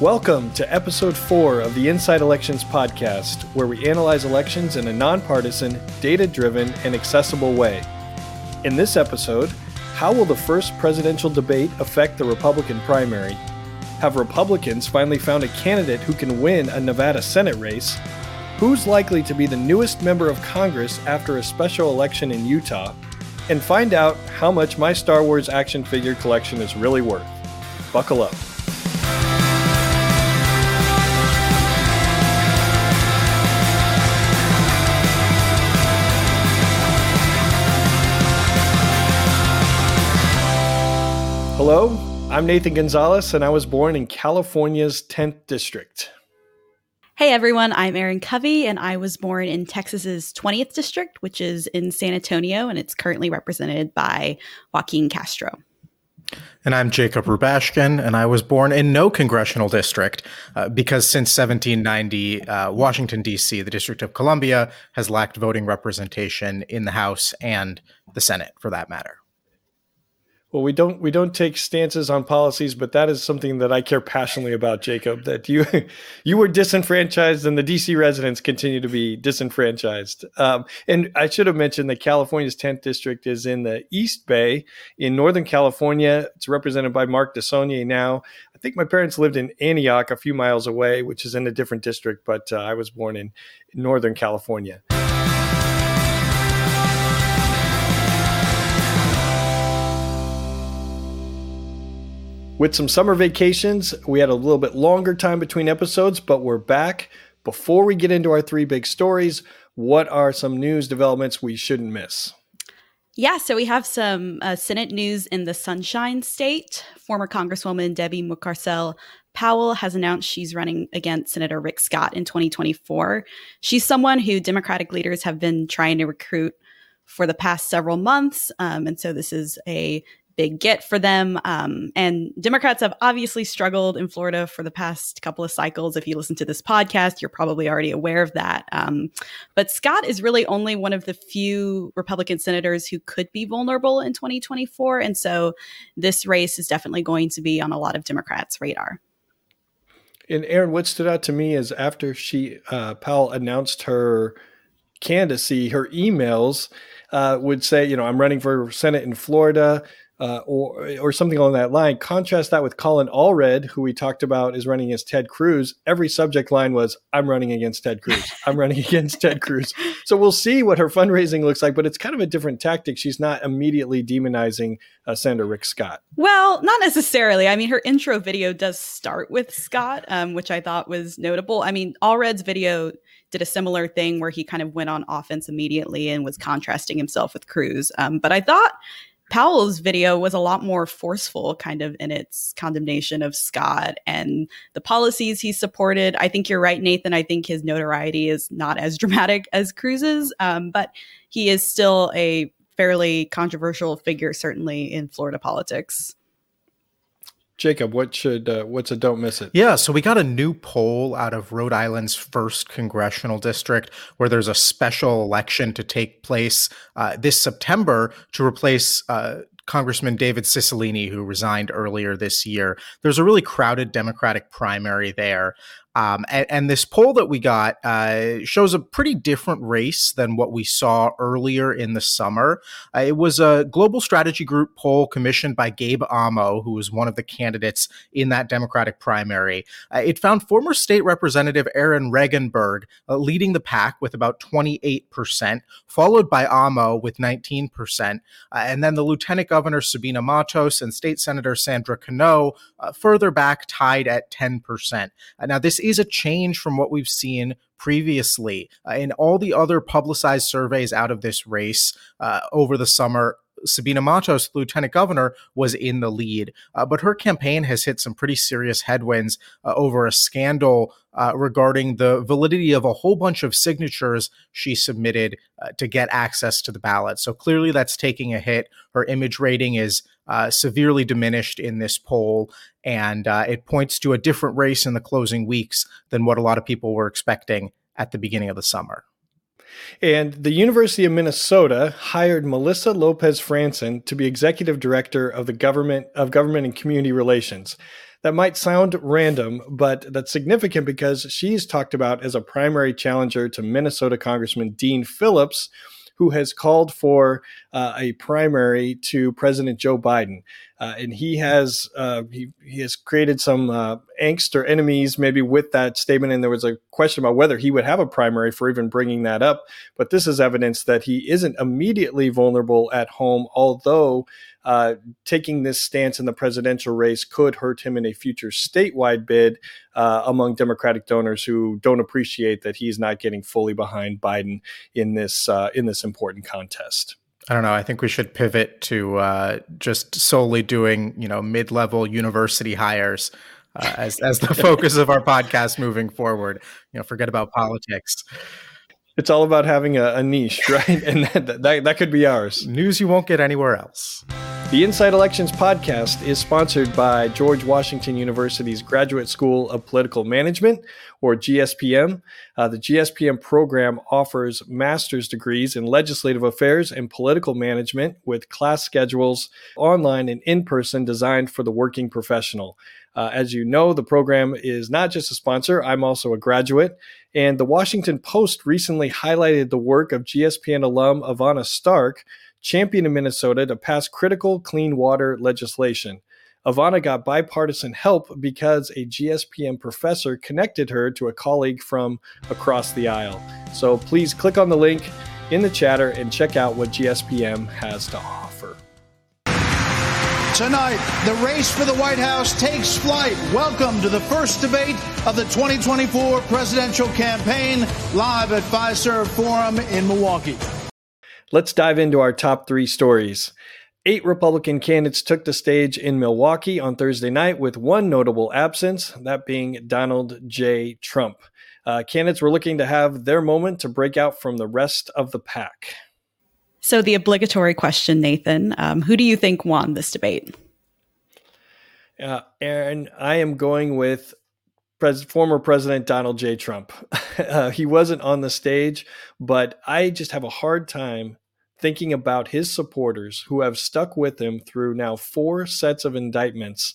Welcome to Episode 4 of the Inside Elections podcast, where we analyze elections in a nonpartisan, data-driven, and accessible way. In this episode, how will the first presidential debate affect the Republican primary? Have Republicans finally found a candidate who can win a Nevada Senate race? Who's likely to be the newest member of Congress after a special election in Utah? And find out how much my Star Wars action figure collection is really worth. Buckle up. Hello, I'm Nathan Gonzalez, and I was born in California's 10th district. Hey everyone, I'm Erin Covey, and I was born in Texas's 20th district, which is in San Antonio, and it's currently represented by Joaquin Castro. And I'm Jacob Rubashkin, and I was born in no congressional district because since 1790, Washington, D.C., the District of Columbia, has lacked voting representation in the House and the Senate, for that matter. Well, we don't take stances on policies, but that is something that I care passionately about, Jacob, that you were disenfranchised and the D.C. residents continue to be disenfranchised. And I should have mentioned that California's 10th district is in the East Bay in Northern California. It's represented by Mark DeSaulnier now. I think my parents lived in Antioch, a few miles away, which is in a different district, but I was born in Northern California. With some summer vacations, we had a little bit longer time between episodes, but we're back. Before we get into our three big stories, what are some news developments we shouldn't miss? Yeah, so we have some Senate news in the Sunshine State. Former Congresswoman Debbie McCarcel Powell has announced she's running against Senator Rick Scott in 2024. She's someone who Democratic leaders have been trying to recruit for the past several months, and so this is a big get for them. And Democrats have obviously struggled in Florida for the past couple of cycles. If you listen to this podcast, you're probably already aware of that. But Scott is really only one of the few Republican senators who could be vulnerable in 2024. And so this race is definitely going to be on a lot of Democrats' radar. And Erin, what stood out to me is after she Powell announced her candidacy, her emails would say, you know, I'm running for Senate in Florida. Or something along that line. Contrast that with Colin Allred, who we talked about is running against Ted Cruz. Every subject line was, I'm running against Ted Cruz. I'm running against Ted Cruz. So we'll see what her fundraising looks like, but it's kind of a different tactic. She's not immediately demonizing Senator Rick Scott. Well, not necessarily. I mean, her intro video does start with Scott, which I thought was notable. I mean, Allred's video did a similar thing where he kind of went on offense immediately and was contrasting himself with Cruz. But I thought Powell's video was a lot more forceful kind of in its condemnation of Scott and the policies he supported. I think you're right, Nathan. I think his notoriety is not as dramatic as Cruz's, but he is still a fairly controversial figure, certainly in Florida politics. Jacob, what's a don't miss it? Yeah, so we got a new poll out of Rhode Island's first congressional district where there's a special election to take place this September to replace Congressman David Cicilline, who resigned earlier this year. There's a really crowded Democratic primary there. And this poll that we got shows a pretty different race than what we saw earlier in the summer. It was a global strategy group poll commissioned by Gabe Amo, who was one of the candidates in that Democratic primary. It found former state representative Aaron Regenberg leading the pack with about 28%, followed by Amo with 19%. And then the Lieutenant Governor Sabina Matos and State Senator Sandra Cano further back, tied at 10%. Now, this is a change from what we've seen previously. In all the other publicized surveys out of this race over the summer, Sabina Matos, lieutenant governor, was in the lead. But her campaign has hit some pretty serious headwinds over a scandal regarding the validity of a whole bunch of signatures she submitted to get access to the ballot. So clearly that's taking a hit. Her image rating is severely diminished in this poll, and it points to a different race in the closing weeks than what a lot of people were expecting at the beginning of the summer. And the University of Minnesota hired Melissa Lopez Franson to be executive director of the Government and Community Relations. That might sound random, but that's significant because she's talked about as a primary challenger to Minnesota Congressman Dean Phillips, who has called for a primary to President Joe Biden. And he has created some angst or enemies maybe with that statement. And there was a question about whether he would have a primary for even bringing that up. But this is evidence that he isn't immediately vulnerable at home, although taking this stance in the presidential race could hurt him in a future statewide bid among Democratic donors who don't appreciate that he's not getting fully behind Biden in this important contest. I don't know. I think we should pivot to just solely doing, mid-level university hires as the focus of our podcast moving forward. Forget about politics. It's all about having a niche, right? And that could be ours. News you won't get anywhere else. The Inside Elections podcast is sponsored by George Washington University's Graduate School of Political Management, or GSPM. The GSPM program offers master's degrees in legislative affairs and political management with class schedules online and in person designed for the working professional. As you know, the program is not just a sponsor. I'm also a graduate. And the Washington Post recently highlighted the work of GSPM alum Ivana Stark, champion in Minnesota to pass critical clean water legislation. Ivana got bipartisan help because a GSPM professor connected her to a colleague from across the aisle. So please click on the link in the chatter and check out what GSPM has to offer. Tonight, the race for the White House takes flight. Welcome to the first debate of the 2024 presidential campaign, live at Fiserv Forum in Milwaukee. Let's dive into our top three stories. 8 Republican candidates took the stage in Milwaukee on Thursday night with one notable absence, that being Donald J. Trump. Candidates were looking to have their moment to break out from the rest of the pack. So the obligatory question, Nathan, who do you think won this debate? Erin, I am going with former President Donald J. Trump. He wasn't on the stage, but I just have a hard time thinking about his supporters who have stuck with him through now 4 sets of indictments,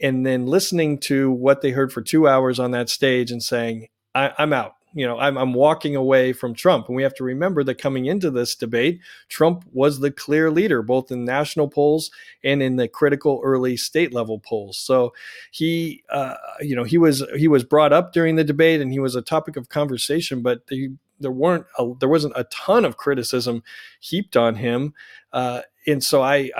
and then listening to what they heard for 2 hours on that stage and saying, I'm out. I'm walking away from Trump. And we have to remember that coming into this debate, Trump was the clear leader, both in national polls and in the critical early state level polls. So he was brought up during the debate and he was a topic of conversation, but there wasn't a ton of criticism heaped on him. And so I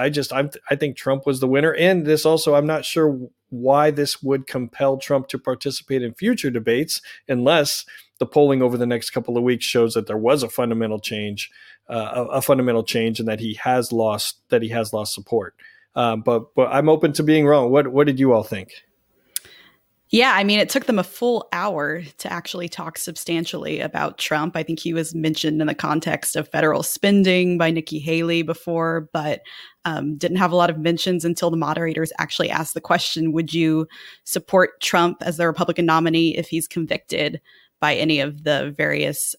think Trump was the winner. And this also, I'm not sure why this would compel Trump to participate in future debates unless the polling over the next couple of weeks shows that there was a fundamental change, and that he has lost support. But I'm open to being wrong. What did you all think? Yeah, it took them a full hour to actually talk substantially about Trump. I think he was mentioned in the context of federal spending by Nikki Haley before, but didn't have a lot of mentions until the moderators actually asked the question, would you support Trump as the Republican nominee if he's convicted by any of the various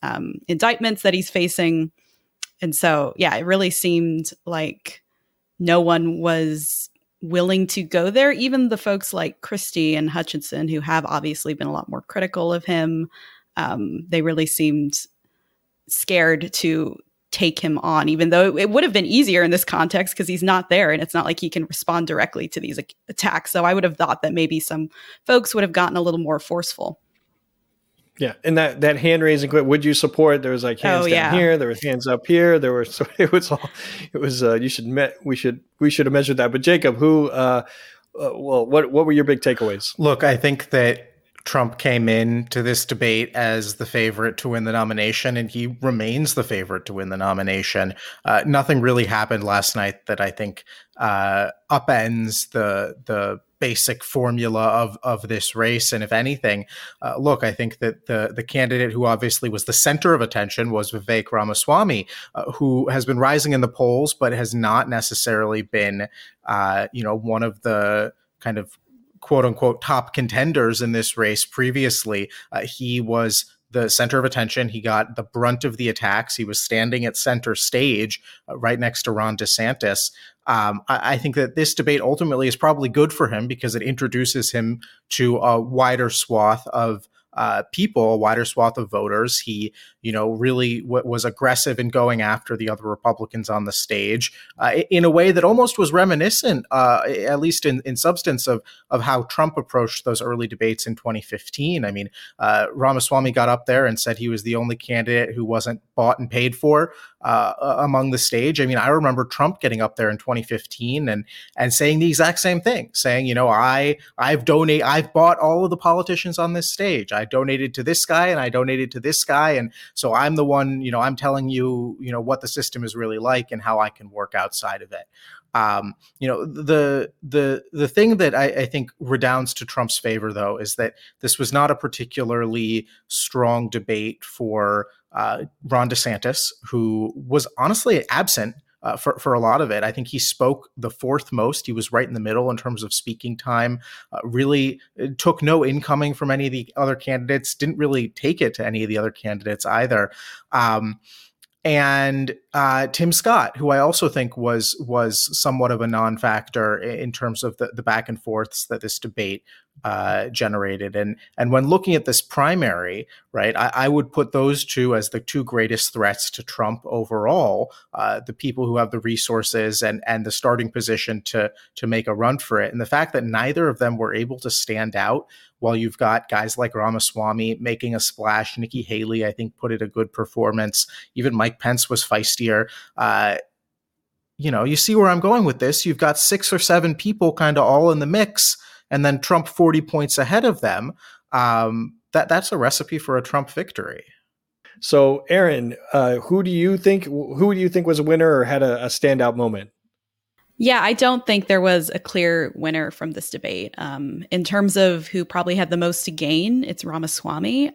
indictments that he's facing? And so, yeah, it really seemed like no one was willing to go there. Even the folks like Christie and Hutchinson, who have obviously been a lot more critical of him, they really seemed scared to take him on, even though it would have been easier in this context because he's not there and it's not like he can respond directly to these attacks. So I would have thought that maybe some folks would have gotten a little more forceful. Yeah. And that hand raising, would you support? There was like hands down here. There was hands up here. We should have measured that. But Jacob, what were your big takeaways? Look, I think that Trump came into this debate as the favorite to win the nomination, and he remains the favorite to win the nomination. Nothing really happened last night that I think upends the basic formula of this race. And if anything, look, I think that the candidate who obviously was the center of attention was Vivek Ramaswamy, who has been rising in the polls, but has not necessarily been, one of the kind of quote unquote top contenders in this race previously. He was the center of attention. He got the brunt of the attacks. He was standing at center stage right next to Ron DeSantis. I think that this debate ultimately is probably good for him because it introduces him to a wider swath of people, a wider swath of voters. He, really was aggressive in going after the other Republicans on the stage in a way that almost was reminiscent, at least in substance, of how Trump approached those early debates in 2015. I mean, Ramaswamy got up there and said he was the only candidate who wasn't bought and paid for among the stage. I mean, I remember Trump getting up there in 2015 and saying the exact same thing, saying, I've bought all of the politicians on this stage. I donated to this guy and I donated to this guy. And so I'm the one, I'm telling you, what the system is really like and how I can work outside of it. The thing that I think redounds to Trump's favor, though, is that this was not a particularly strong debate for Ron DeSantis, who was honestly absent for a lot of it. I think he spoke the fourth most. He was right in the middle in terms of speaking time, really took no incoming from any of the other candidates, didn't really take it to any of the other candidates either. And Tim Scott, who I also think was somewhat of a non-factor in terms of the back and forths that this debate generated. And when looking at this primary, right, I would put those two as the two greatest threats to Trump overall, the people who have the resources and the starting position to make a run for it. And the fact that neither of them were able to stand out, while you've got guys like Ramaswamy making a splash, Nikki Haley, I think, put in a good performance. Even Mike Pence was feistier. You see where I'm going with this. You've got 6 or 7 people kind of all in the mix, and then Trump 40 points ahead of them. That's a recipe for a Trump victory. So, Erin, who do you think was a winner or had a standout moment? Yeah, I don't think there was a clear winner from this debate. In terms of who probably had the most to gain, it's Ramaswamy,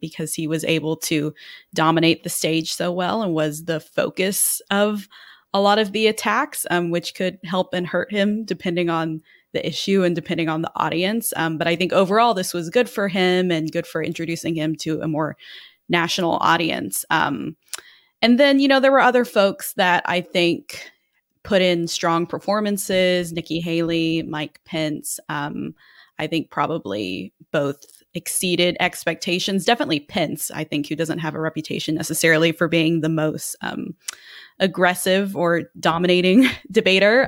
because he was able to dominate the stage so well and was the focus of a lot of the attacks, which could help and hurt him depending on the issue and depending on the audience. But I think overall, this was good for him and good for introducing him to a more national audience. And then, there were other folks that I think put in strong performances. Nikki Haley, Mike Pence, I think probably both exceeded expectations. Definitely Pence, I think, who doesn't have a reputation necessarily for being the most aggressive or dominating debater.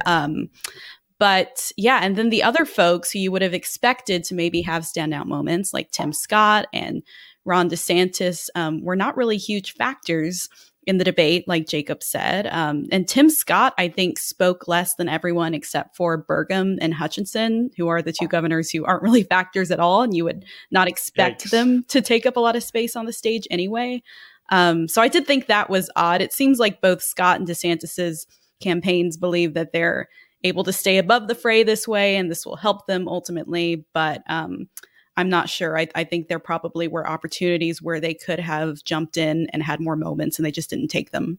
But yeah, and then the other folks who you would have expected to maybe have standout moments, like Tim Scott and Ron DeSantis, were not really huge factors in the debate, like Jacob said. And Tim Scott, I think, spoke less than everyone except for Burgum and Hutchinson, who are the two governors who aren't really factors at all. And you would not expect them to take up a lot of space on the stage anyway. So I did think that was odd. It seems like both Scott and DeSantis's campaigns believe that they're able to stay above the fray this way, and this will help them ultimately. But I'm not sure. I think there probably were opportunities where they could have jumped in and had more moments, and they just didn't take them.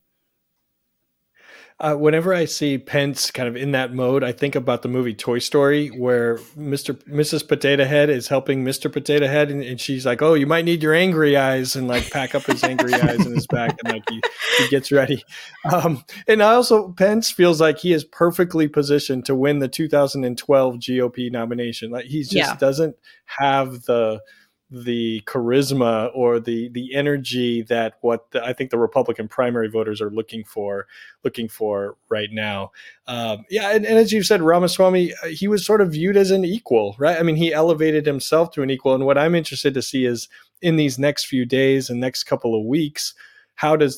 Whenever I see Pence kind of in that mode, I think about the movie Toy Story, where Mrs. Potato Head is helping Mr. Potato Head, and she's like, "Oh, you might need your angry eyes," and like pack up his angry eyes in his back, and like he gets ready. And I also, Pence feels like he is perfectly positioned to win the 2012 GOP nomination. Like he just doesn't have the charisma or the energy that I think the Republican primary voters are looking for right now. And as you said, Ramaswamy, he was sort of viewed as an equal, right? I mean, he elevated himself to an equal. And what I'm interested to see is in these next few days and next couple of weeks, how do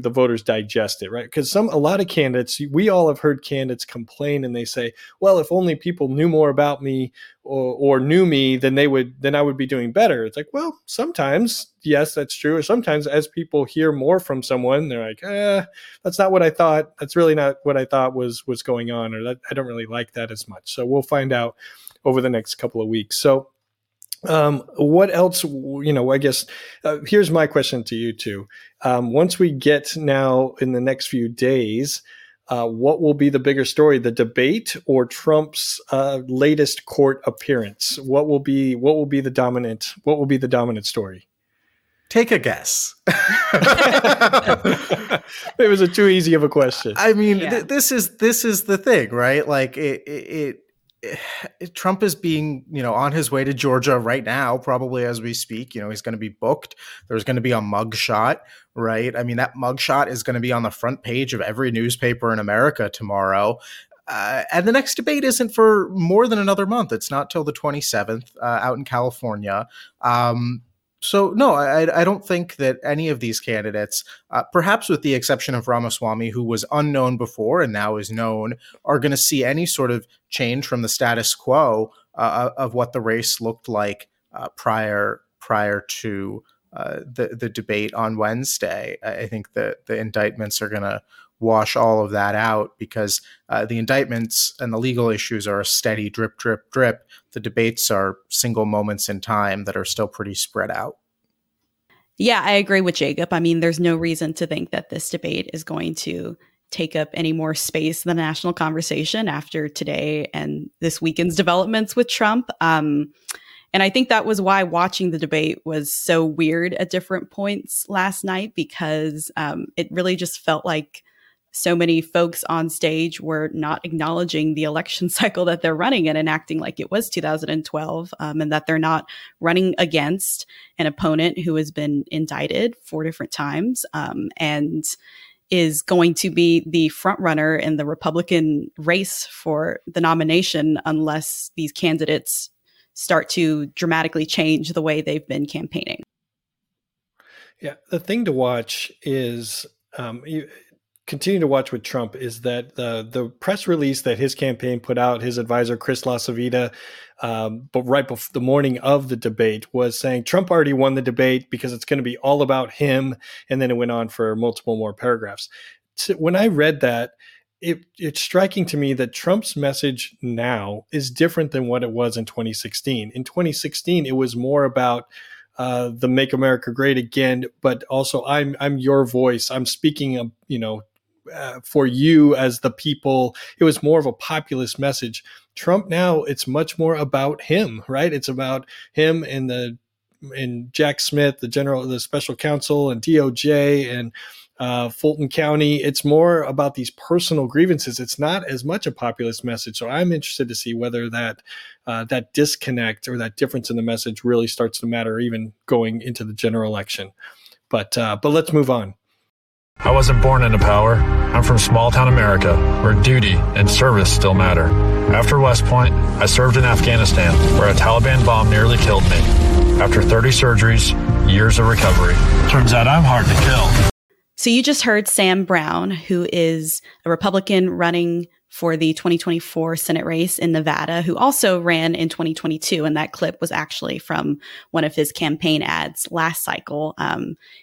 the voters digest it, right? Because a lot of candidates, we all have heard candidates complain and they say, well, if only people knew more about me or knew me, then I would be doing better. It's like, well, sometimes, yes, that's true. Or sometimes as people hear more from someone, they're like, that's not what I thought. That's really not what I thought was going on, or that I don't really like that as much. So we'll find out over the next couple of weeks. So what else, I guess, here's my question to you two. Once we get now in the next few days, what will be the bigger story, the debate or Trump's latest court appearance? What will be the dominant story? Take a guess. It was too easy of a question. I mean, yeah. this is the thing, right? Like Trump is being, on his way to Georgia right now, probably as we speak. He's going to be booked. There's going to be a mugshot, right? I mean, that mugshot is going to be on the front page of every newspaper in America tomorrow. And the next debate isn't for more than another month. It's not till the 27th out in California. So, no, I don't think that any of these candidates, perhaps with the exception of Ramaswamy, who was unknown before and now is known, are going to see any sort of change from the status quo of what the race looked like prior to the debate on Wednesday. I think that the indictments are going to wash all of that out because the indictments and the legal issues are a steady drip, drip, drip. The debates are single moments in time that are still pretty spread out. Yeah, I agree with Jacob. I mean, there's no reason to think that this debate is going to take up any more space in the national conversation after today and this weekend's developments with Trump. And I think that was why watching the debate was so weird at different points last night, because it really just felt like so many folks on stage were not acknowledging the election cycle that they're running in and acting like it was 2012, and that they're not running against an opponent who has been indicted 4 different times and is going to be the front runner in the Republican race for the nomination unless these candidates start to dramatically change the way they've been campaigning. Yeah, the thing to watch is continue to watch with Trump is that the press release that his campaign put out, his advisor, Chris LaCivita, but right before the morning of the debate was saying Trump already won the debate because it's going to be all about him. And then it went on for multiple more paragraphs. So when I read that, it's striking to me that Trump's message now is different than what it was in 2016. In 2016, it was more about the Make America Great Again, but also I'm your voice. I'm speaking of, for you as the people. It was more of a populist message. Trump now, it's much more about him, right? It's about him and Jack Smith, the special counsel, and DOJ and Fulton County. It's more about these personal grievances. It's not as much a populist message. So I'm interested to see whether that disconnect or that difference in the message really starts to matter even going into the general election. But let's move on. I wasn't born into power. I'm from small town America, where duty and service still matter. After West Point, I served in Afghanistan, where a Taliban bomb nearly killed me. After 30 surgeries, years of recovery. Turns out I'm hard to kill. So you just heard Sam Brown, who is a Republican running for the 2024 Senate race in Nevada, who also ran in 2022. And that clip was actually from one of his campaign ads last cycle.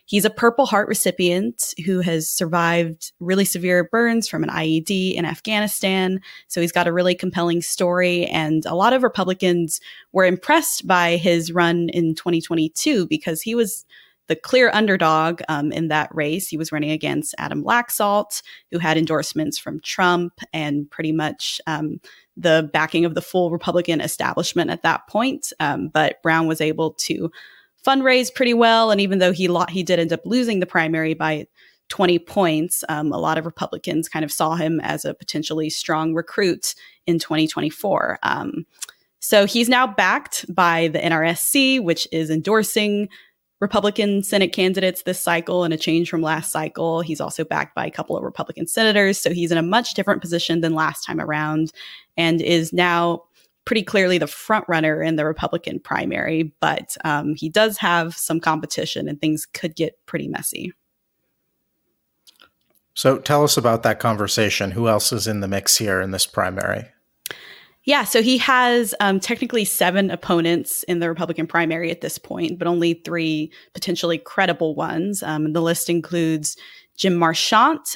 He's a Purple Heart recipient who has survived really severe burns from an IED in Afghanistan. So he's got a really compelling story. And a lot of Republicans were impressed by his run in 2022 because he was the clear underdog in that race. He was running against Adam Laxalt, who had endorsements from Trump and pretty much the backing of the full Republican establishment at that point. But Brown was able to fundraise pretty well. And even though he did end up losing the primary by 20 points, a lot of Republicans kind of saw him as a potentially strong recruit in 2024. So he's now backed by the NRSC, which is endorsing Republican Senate candidates this cycle and a change from last cycle. He's also backed by a couple of Republican senators. So he's in a much different position than last time around and is now pretty clearly the front runner in the Republican primary. But he does have some competition and things could get pretty messy. So tell us about that conversation. Who else is in the mix here in this primary? Yeah, so he has technically 7 opponents in the Republican primary at this point, but only 3 potentially credible ones. The list includes Jim Marchant,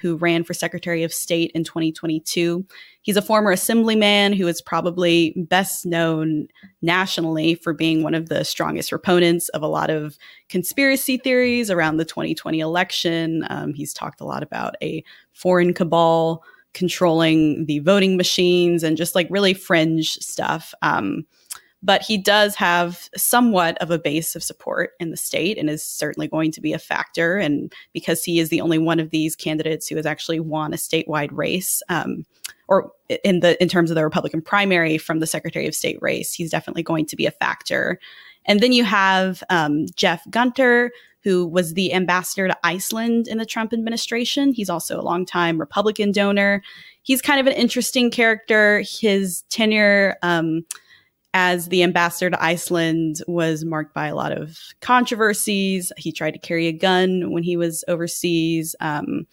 who ran for Secretary of State in 2022. He's a former assemblyman who is probably best known nationally for being one of the strongest proponents of a lot of conspiracy theories around the 2020 election. He's talked a lot about a foreign cabal controlling the voting machines and just like really fringe stuff. But he does have somewhat of a base of support in the state and is certainly going to be a factor. And because he is the only one of these candidates who has actually won a statewide race, or in terms of the Republican primary from the Secretary of State race, he's definitely going to be a factor. And then you have Jeff Gunter, who was the ambassador to Iceland in the Trump administration. He's also a longtime Republican donor. He's kind of an interesting character. His tenure as the ambassador to Iceland was marked by a lot of controversies. He tried to carry a gun when he was overseas. During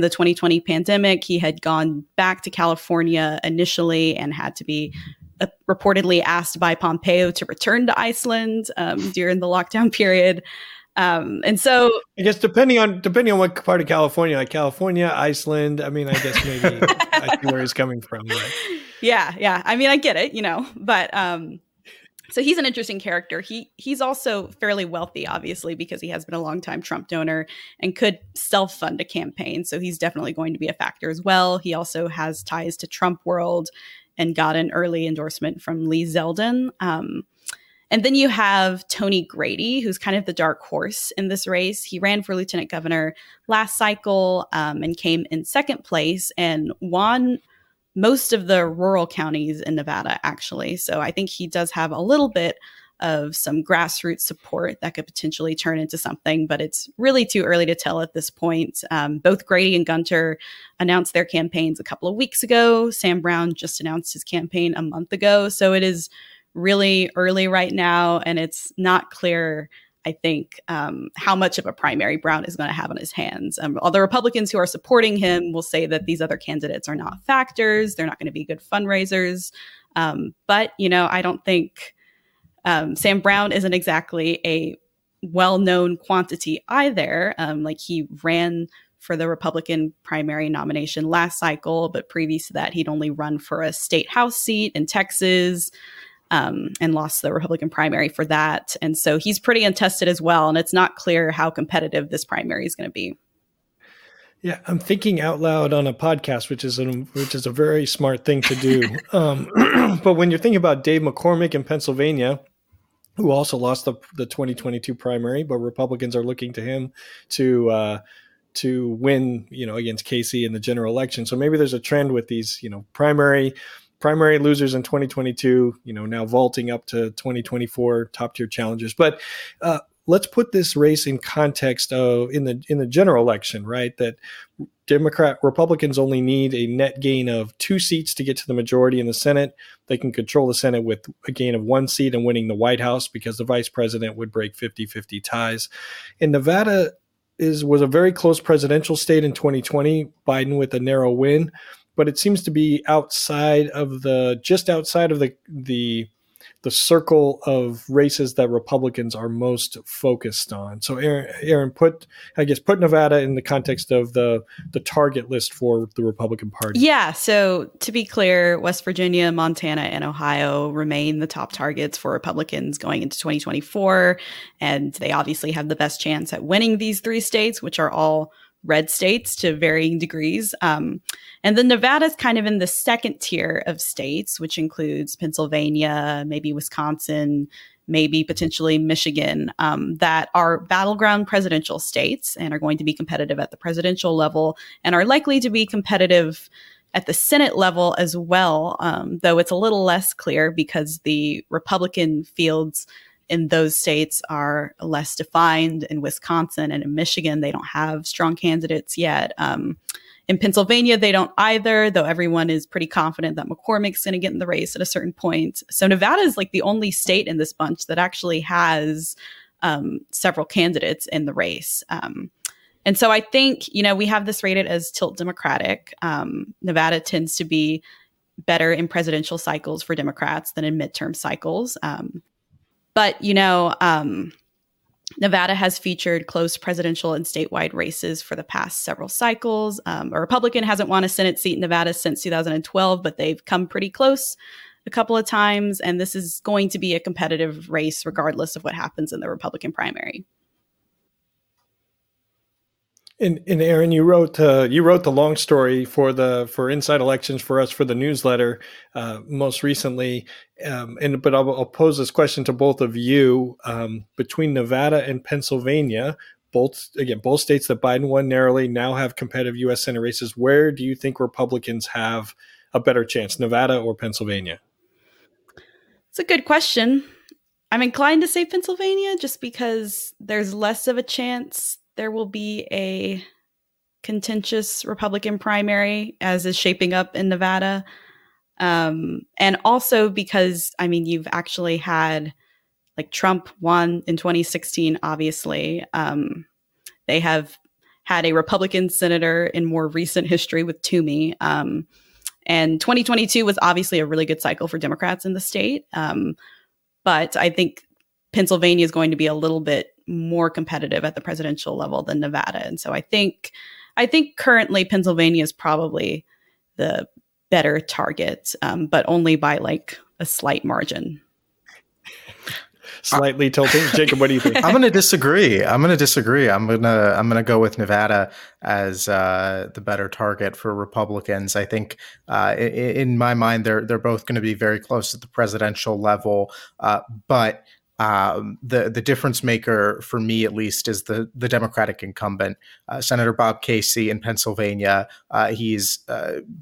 the 2020 pandemic, he had gone back to California initially and had to be reportedly asked by Pompeo to return to Iceland during the lockdown period. And so I guess depending on what part of California, like California, Iceland, I mean, I guess maybe I see where he's coming from. But. Yeah. I mean, I get it, but so he's an interesting character. He's also fairly wealthy, obviously, because he has been a longtime Trump donor and could self-fund a campaign. So he's definitely going to be a factor as well. He also has ties to Trump World and got an early endorsement from Lee Zeldin. And then you have Tony Grady, who's kind of the dark horse in this race. He ran for lieutenant governor last cycle and came in second place and won most of the rural counties in Nevada, actually. So I think he does have a little bit of some grassroots support that could potentially turn into something, but it's really too early to tell at this point. Both Grady and Gunter announced their campaigns a couple of weeks ago. Sam Brown just announced his campaign a month ago. So it is really early right now, and it's not clear, I think, how much of a primary Brown is going to have on his hands. All the Republicans who are supporting him will say that these other candidates are not factors. They're not going to be good fundraisers. But, I don't think... Sam Brown isn't exactly a well-known quantity either. He ran for the Republican primary nomination last cycle, but previous to that, he'd only run for a state house seat in Texas and lost the Republican primary for that. And so he's pretty untested as well. And it's not clear how competitive this primary is going to be. Yeah, I'm thinking out loud on a podcast, which is a very smart thing to do. But when you're thinking about Dave McCormick in Pennsylvania, who also lost the 2022 primary, but Republicans are looking to him to win, against Casey in the general election. So maybe there's a trend with these, primary losers in 2022, now vaulting up to 2024 top tier challengers. But let's put this race in context of in the general election, right? That Republicans only need a net gain of 2 seats to get to the majority in the Senate. They can control the Senate with a gain of 1 seat and winning the White House because the vice president would break 50-50 ties. In Nevada was a very close presidential state in 2020, Biden with a narrow win, but it seems to be outside of the circle of races that Republicans are most focused on. So Erin, put Nevada in the context of the target list for the Republican Party. Yeah. So to be clear, West Virginia, Montana, and Ohio remain the top targets for Republicans going into 2024. And they obviously have the best chance at winning these 3 states, which are all red states to varying degrees. And then Nevada's kind of in the second tier of states, which includes Pennsylvania, maybe Wisconsin, maybe potentially Michigan, that are battleground presidential states and are going to be competitive at the presidential level and are likely to be competitive at the Senate level as well, though it's a little less clear because the Republican fields in those states are less defined. In Wisconsin and in Michigan, they don't have strong candidates yet. In Pennsylvania, they don't either, though everyone is pretty confident that McCormick's going to get in the race at a certain point. So Nevada is like the only state in this bunch that actually has several candidates in the race. And so I think, we have this rated as tilt Democratic. Nevada tends to be better in presidential cycles for Democrats than in midterm cycles. But, Nevada has featured close presidential and statewide races for the past several cycles. A Republican hasn't won a Senate seat in Nevada since 2012, but they've come pretty close a couple of times. And this is going to be a competitive race, regardless of what happens in the Republican primary. And Erin, you wrote the long story for Inside Elections for us for the newsletter most recently. But I'll pose this question to both of you. Between Nevada and Pennsylvania, both states that Biden won narrowly now have competitive U.S. Senate races. Where do you think Republicans have a better chance, Nevada or Pennsylvania? It's a good question. I'm inclined to say Pennsylvania just because there's less of a chance there will be a contentious Republican primary, as is shaping up in Nevada. And also because, I mean, you've actually had, like, Trump won in 2016, obviously. They have had a Republican senator in more recent history with Toomey. And 2022 was obviously a really good cycle for Democrats in the state. But I think Pennsylvania is going to be a little bit more competitive at the presidential level than Nevada. And so I think currently Pennsylvania is probably the better target, but only by like a slight margin. Slightly tilting. Jacob, what do you think? I'm going to disagree. I'm going to go with Nevada as the better target for Republicans. I think in my mind, they're both going to be very close at the presidential level, but the difference maker for me, at least, is the Democratic incumbent, Senator Bob Casey in Pennsylvania. He's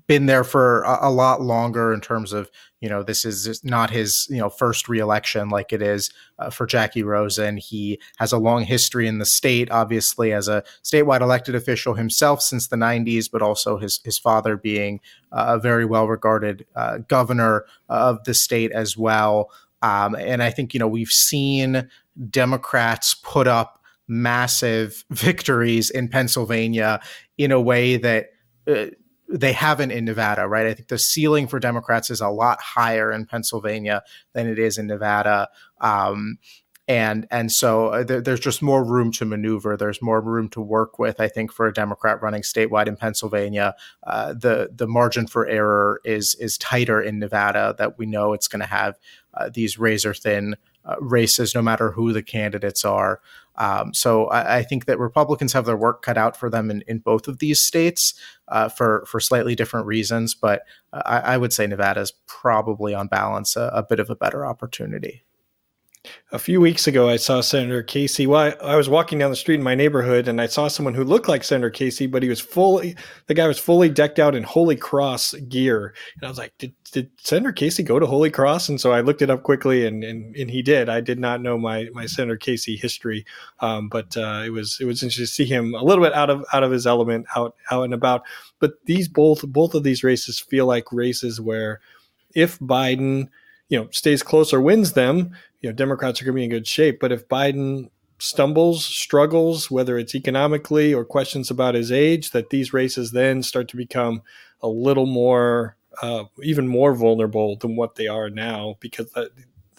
been there for a lot longer in terms of, you know, this is not his, you know, first reelection like it is for Jackie Rosen. He has a long history in the state, obviously, as a statewide elected official himself since the 90s, but also his father being a very well-regarded governor of the state as well. And I think, you know, we've seen Democrats put up massive victories in Pennsylvania in a way that they haven't in Nevada, right? I think the ceiling for Democrats is a lot higher in Pennsylvania than it is in Nevada. And so there's just more room to maneuver. There's more room to work with, I think, for a Democrat running statewide in Pennsylvania. The margin for error is tighter in Nevada, that we know it's going to have these razor-thin races, no matter who the candidates are. So I think that Republicans have their work cut out for them in both of these states for slightly different reasons. But I would say Nevada is probably, on balance, a bit of a better opportunity. A few weeks ago, I saw Senator Casey. Well, I was walking down the street in my neighborhood, and I saw someone who looked like Senator Casey, but the guy was fully decked out in Holy Cross gear. And I was like, did Senator Casey go to Holy Cross? And so I looked it up quickly, and he did. I did not know my Senator Casey history, but it was interesting to see him a little bit out of his element, out and about. But these both of these races feel like races where, if Biden, you know, stays close or wins them, you know, Democrats are going to be in good shape. But if Biden struggles, whether it's economically or questions about his age, that these races then start to become a little more, even more vulnerable than what they are now, because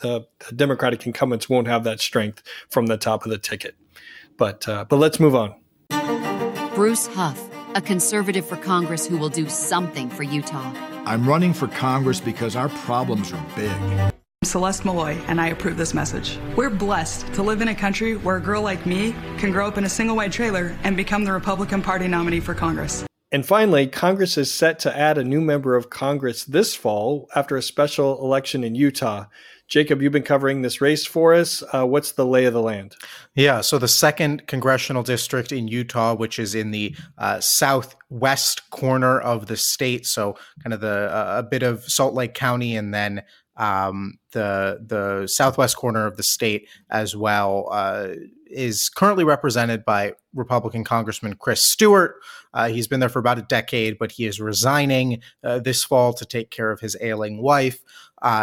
the Democratic incumbents won't have that strength from the top of the ticket. But let's move on. Bruce Huff, a conservative for Congress who will do something for Utah. I'm running for Congress because our problems are big. Celeste Malloy, and I approve this message. We're blessed to live in a country where a girl like me can grow up in a single-wide trailer and become the Republican Party nominee for Congress. And finally, Congress is set to add a new member of Congress this fall after a special election in Utah. Jacob, you've been covering this race for us. What's the lay of the land? Yeah, so the second congressional district in Utah, which is in the southwest corner of the state, so kind of a bit of Salt Lake County and then the southwest corner of the state as well, is currently represented by Republican Congressman Chris Stewart. He's been there for about a decade, but he is resigning this fall to take care of his ailing wife.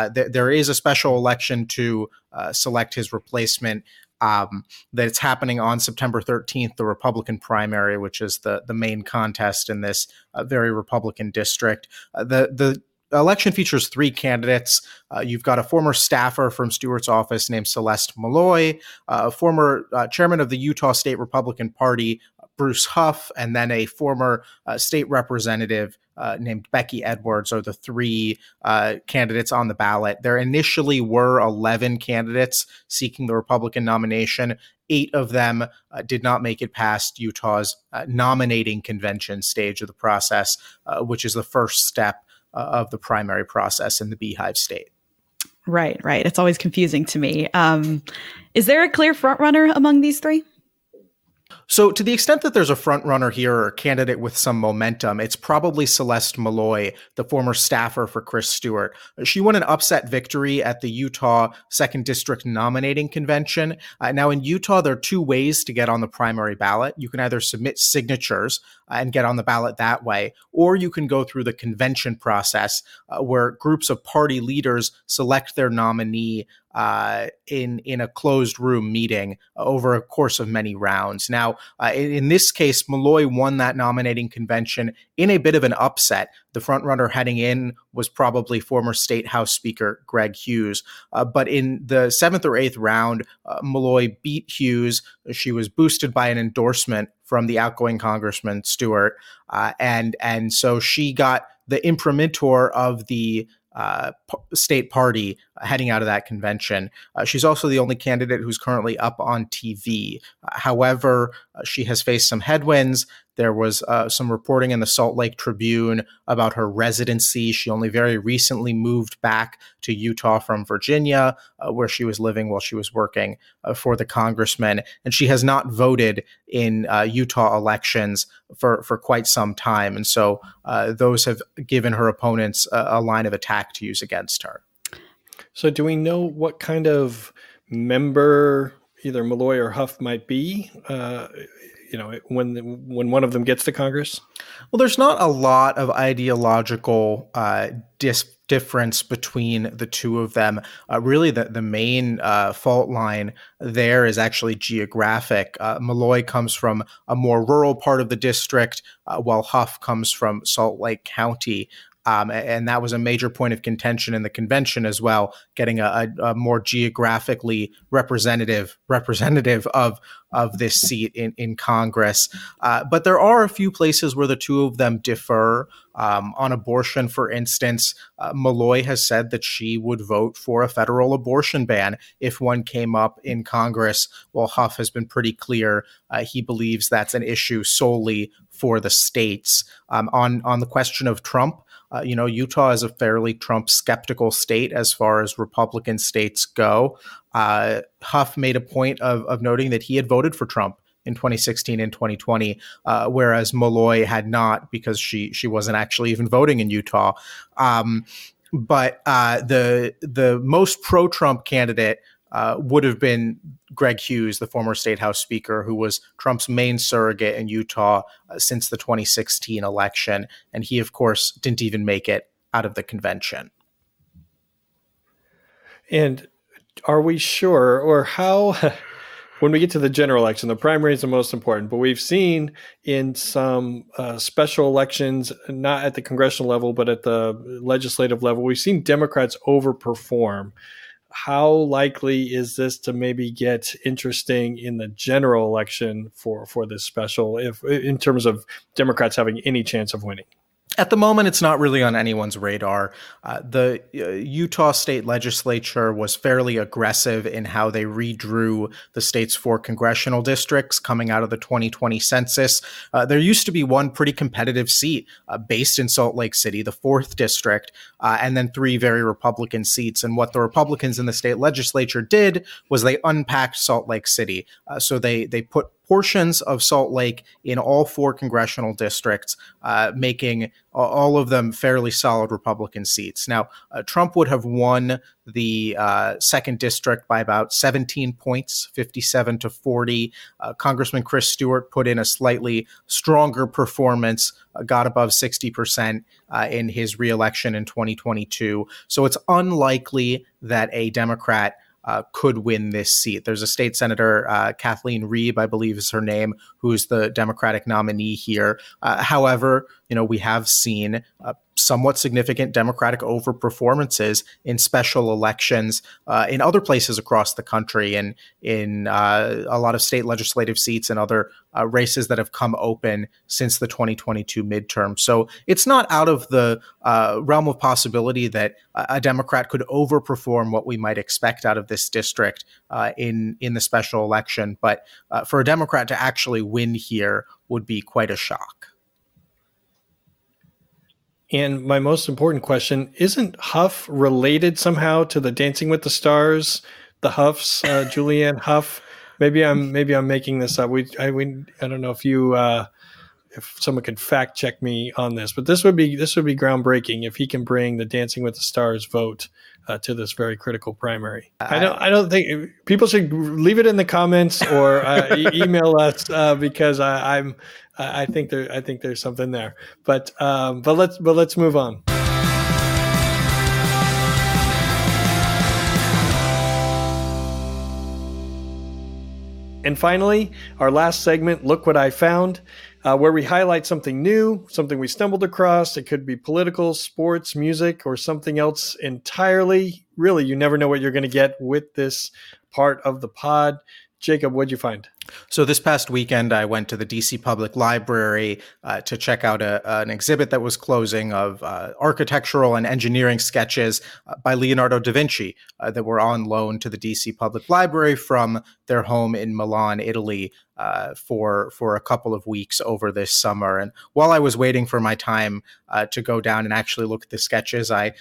There is a special election to select his replacement. That's happening on September 13th, the Republican primary, which is the main contest in this very Republican district. The election features three candidates. You've got a former staffer from Stewart's office named Celeste Malloy, a former chairman of the Utah State Republican Party, Bruce Huff, and then a former state representative named Becky Edwards are the three candidates on the ballot. There initially were 11 candidates seeking the Republican nomination. 8 of them did not make it past Utah's nominating convention stage of the process, which is the first step of the primary process in the Beehive State. Right, right. It's always confusing to me. Is there a clear frontrunner among these three? So to the extent that there's a front runner here or a candidate with some momentum, it's probably Celeste Malloy, the former staffer for Chris Stewart. She won an upset victory at the Utah 2nd District nominating convention. Now in Utah, there are two ways to get on the primary ballot. You can either submit signatures and get on the ballot that way, or you can go through the convention process where groups of party leaders select their nominee in a closed room meeting over a course of many rounds. Now, in this case, Malloy won that nominating convention in a bit of an upset. The frontrunner heading in was probably former State House Speaker Greg Hughes. But in the 7th or 8th round, Malloy beat Hughes. She was boosted by an endorsement from the outgoing Congressman Stewart. And so she got the imprimatur of the state party heading out of that convention. She's also the only candidate who's currently up on TV. However, she has faced some headwinds. There was some reporting in the Salt Lake Tribune about her residency. She only very recently moved back to Utah from Virginia, where she was living while she was working for the congressman. And she has not voted in Utah elections for quite some time. And so those have given her opponents a line of attack to use against her. So do we know what kind of member either Malloy or Huff might be? You know, when one of them gets to Congress? Well, there's not a lot of ideological difference between the two of them. Really, the main fault line there is actually geographic. Malloy comes from a more rural part of the district, while Huff comes from Salt Lake County. And that was a major point of contention in the convention as well, getting a more geographically representative of this seat in Congress. But there are a few places where the two of them differ. On abortion, for instance, Malloy has said that she would vote for a federal abortion ban if one came up in Congress, while Huff has been pretty clear. He believes that's an issue solely for the states. On the question of Trump, you know, Utah is a fairly Trump-skeptical state as far as Republican states go. Huff made a point of noting that he had voted for Trump in 2016 and 2020, whereas Malloy had not, because she wasn't actually even voting in Utah. But the most pro-Trump candidate would have been Greg Hughes, the former State House Speaker, who was Trump's main surrogate in Utah since the 2016 election. And he, of course, didn't even make it out of the convention. And are we sure, or how, when we get to the general election, the primary is the most important, but we've seen in some special elections, not at the congressional level, but at the legislative level, we've seen Democrats overperform. How likely is this to maybe get interesting in the general election for this special, if in terms of Democrats having any chance of winning? At the moment, it's not really on anyone's radar. The Utah state legislature was fairly aggressive in how they redrew the state's 4 congressional districts coming out of the 2020 census. There used to be one pretty competitive seat based in Salt Lake City, the 4th district, and then 3 very Republican seats. And what the Republicans in the state legislature did was they unpacked Salt Lake City. So they put portions of Salt Lake in all 4 congressional districts, making all of them fairly solid Republican seats. Now, Trump would have won the 2nd district by about 17 points, 57-40. Congressman Chris Stewart put in a slightly stronger performance, got above 60% in his reelection in 2022. So it's unlikely that a Democrat could win this seat. There's a state senator, Kathleen Reeb, I believe is her name, who's the Democratic nominee here. However, you know, we have seen somewhat significant Democratic overperformances in special elections in other places across the country and in a lot of state legislative seats and other races that have come open since the 2022 midterm. So it's not out of the realm of possibility that a Democrat could overperform what we might expect out of this district in the special election. But for a Democrat to actually win here would be quite a shock. And my most important question, isn't Huff related somehow to the Dancing with the Stars, the Huffs, Julianne Huff? Maybe I'm making this up. I don't know if someone could fact check me on this, but this would be groundbreaking if he can bring the Dancing with the Stars vote to this very critical primary. I don't think people should leave it in the comments or email us because I think there's something there. But let's move on. And finally, our last segment, Look What I Found, where we highlight something new, something we stumbled across. It could be political, sports, music, or something else entirely. Really, you never know what you're going to get with this part of the pod. Jacob, what'd you find? So this past weekend, I went to the DC Public Library to check out an exhibit that was closing of architectural and engineering sketches by Leonardo da Vinci that were on loan to the DC Public Library from their home in Milan, Italy, for a couple of weeks over this summer. And while I was waiting for my time to go down and actually look at the sketches, I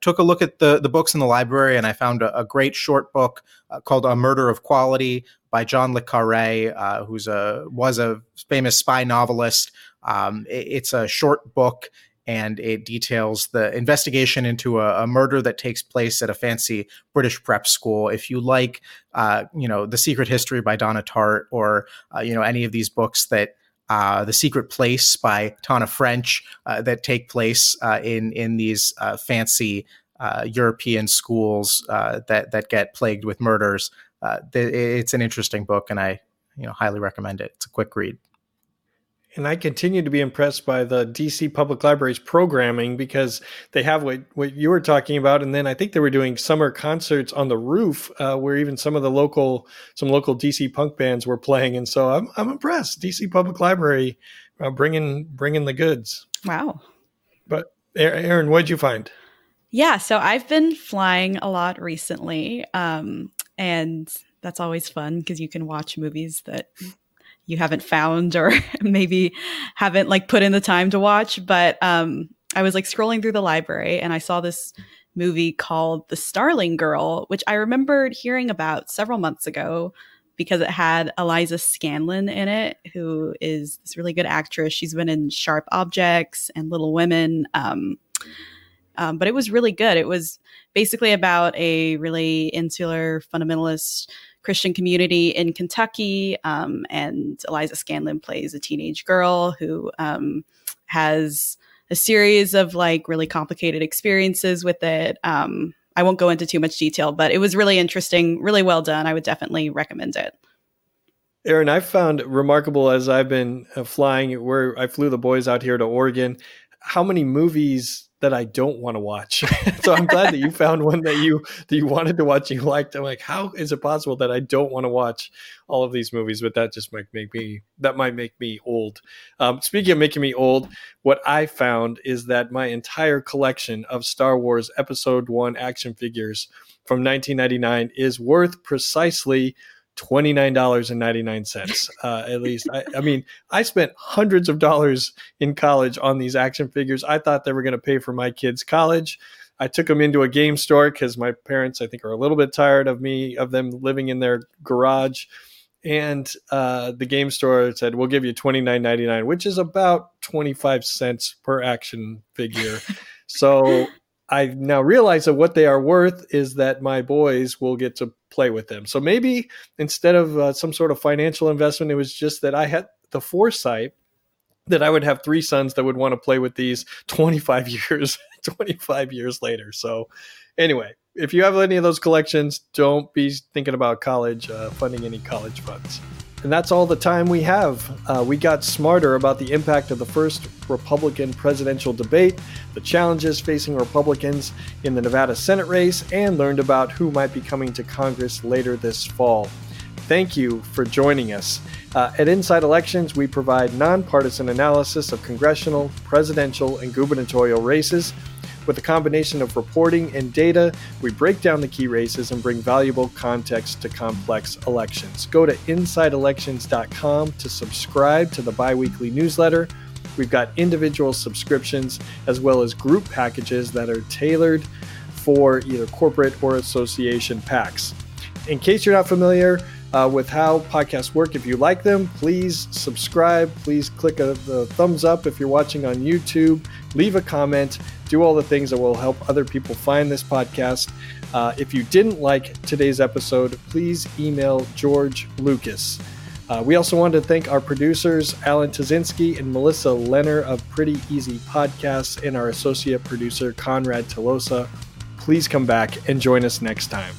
took a look at the books in the library, and I found a great short book called A Murder of Quality by John Le Carré, who was a famous spy novelist. It's a short book, and it details the investigation into a murder that takes place at a fancy British prep school. If you like, The Secret History by Donna Tartt, or any of these books that The Secret Place by Tana French that take place in these fancy European schools that get plagued with murders. It's an interesting book, and I highly recommend it. It's a quick read. And I continue to be impressed by the DC Public Library's programming, because they have what you were talking about. And then I think they were doing summer concerts on the roof where even some of the local DC punk bands were playing. And so I'm impressed. DC Public Library bringing the goods. Wow. But Erin, what'd you find? Yeah. So I've been flying a lot recently. And that's always fun because you can watch movies that you haven't found or maybe haven't put in the time to watch. But I was scrolling through the library and I saw this movie called The Starling Girl, which I remembered hearing about several months ago because it had Eliza Scanlon in it, who is this really good actress. She's been in Sharp Objects and Little Women. But it was really good. It was basically about a really insular fundamentalist Christian community in Kentucky. And Eliza Scanlon plays a teenage girl who has a series of really complicated experiences with it. I won't go into too much detail, but it was really interesting, really well done. I would definitely recommend it. Erin, I've found remarkable as I've been flying, where I flew the boys out here to Oregon, how many movies that I don't want to watch. So I'm glad that you found one that you wanted to watch, you liked. I'm like, how is it possible that I don't want to watch all of these movies? But that just might make me old. Speaking of making me old, what I found is that my entire collection of Star Wars Episode 1 action figures from 1999 is worth precisely $29.99. At least, I mean, I spent hundreds of dollars in college on these action figures. I thought they were going to pay for my kids' college. I took them into a game store because my parents, I think, are a little bit tired of them living in their garage. And the game store said, we'll give you $29.99, which is about 25 cents per action figure. So I now realize that what they are worth is that my boys will get to play with them. So maybe instead of some sort of financial investment, it was just that I had the foresight that I would have three sons that would want to play with these 25 years later. So anyway, if you have any of those collections, don't be thinking about college, funding any college funds. And that's all the time we have. We got smarter about the impact of the first Republican presidential debate, the challenges facing Republicans in the Nevada Senate race, and learned about who might be coming to Congress later this fall. Thank you for joining us. At Inside Elections, we provide nonpartisan analysis of congressional, presidential, and gubernatorial races. With a combination of reporting and data, we break down the key races and bring valuable context to complex elections. Go to InsideElections.com to subscribe to the biweekly newsletter. We've got individual subscriptions as well as group packages that are tailored for either corporate or association PACs. In case you're not familiar with how podcasts work, if you like them, please subscribe. Please click the thumbs up if you're watching on YouTube. Leave a comment. Do all the things that will help other people find this podcast. If you didn't like today's episode, please email George Lucas. We also wanted to thank our producers, Alan Tazinski and Melissa Lenner of Pretty Easy Podcasts, and our associate producer, Conrad Tolosa. Please come back and join us next time.